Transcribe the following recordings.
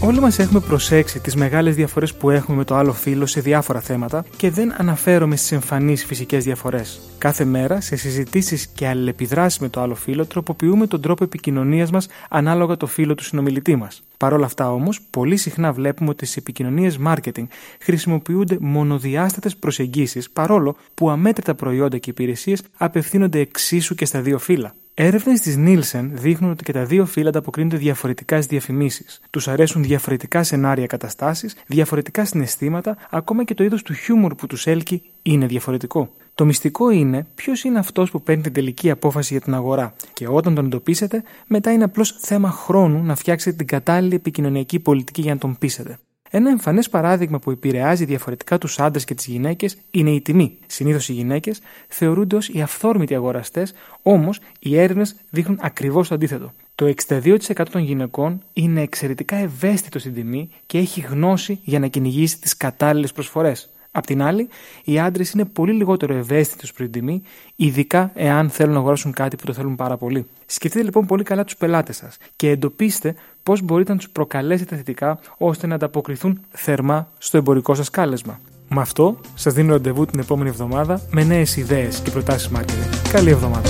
Όλοι μας έχουμε προσέξει τις μεγάλες διαφορές που έχουμε με το άλλο φύλο σε διάφορα θέματα και δεν αναφέρομαι στις εμφανείς φυσικές διαφορές. Κάθε μέρα, σε συζητήσεις και αλληλεπιδράσεις με το άλλο φύλο, τροποποιούμε τον τρόπο επικοινωνίας μας ανάλογα το φύλο του συνομιλητή μας. Παρ' όλα αυτά όμως, πολύ συχνά βλέπουμε ότι στις επικοινωνίες marketing χρησιμοποιούνται μονοδιάστατες προσεγγίσεις, παρόλο που αμέτρητα προϊόντα και υπηρεσίες απευθύνονται εξίσου και στα δύο φύλα. Έρευνες της Nielsen δείχνουν ότι και τα δύο φύλλα ανταποκρίνονται διαφορετικά στις διαφημίσεις. Τους αρέσουν διαφορετικά σενάρια καταστάσεις, διαφορετικά συναισθήματα, ακόμα και το είδος του χιούμορ που τους έλκει είναι διαφορετικό. Το μυστικό είναι ποιος είναι αυτός που παίρνει την τελική απόφαση για την αγορά. Και όταν τον εντοπίσετε, μετά είναι απλώς θέμα χρόνου να φτιάξετε την κατάλληλη επικοινωνιακή πολιτική για να τον πείσετε. Ένα εμφανές παράδειγμα που επηρεάζει διαφορετικά τους άντρες και τις γυναίκες είναι η τιμή. Συνήθως οι γυναίκες θεωρούνται ως οι αυθόρμητοι αγοραστές, όμως οι έρευνες δείχνουν ακριβώς το αντίθετο. Το 62% των γυναικών είναι εξαιρετικά ευαίσθητο στην τιμή και έχει γνώση για να κυνηγήσει τις κατάλληλες προσφορές. Απ' την άλλη, οι άντρες είναι πολύ λιγότερο ευαίσθητοι προς την τιμή, ειδικά εάν θέλουν να αγοράσουν κάτι που το θέλουν πάρα πολύ. Σκεφτείτε λοιπόν πολύ καλά τους πελάτες σας και εντοπίστε πώς μπορείτε να τους προκαλέσετε θετικά ώστε να ανταποκριθούν θερμά στο εμπορικό σας κάλεσμα. Με αυτό, σας δίνω ραντεβού την επόμενη εβδομάδα με νέες ιδέες και προτάσεις marketing. Καλή εβδομάδα!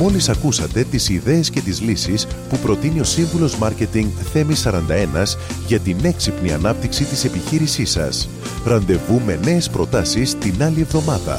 Μόλις ακούσατε τις ιδέες και τις λύσεις που προτείνει ο σύμβουλος Μάρκετινγκ Θέμης 41 για την έξυπνη ανάπτυξη της επιχείρησής σας. Ραντεβού με νέες προτάσεις την άλλη εβδομάδα.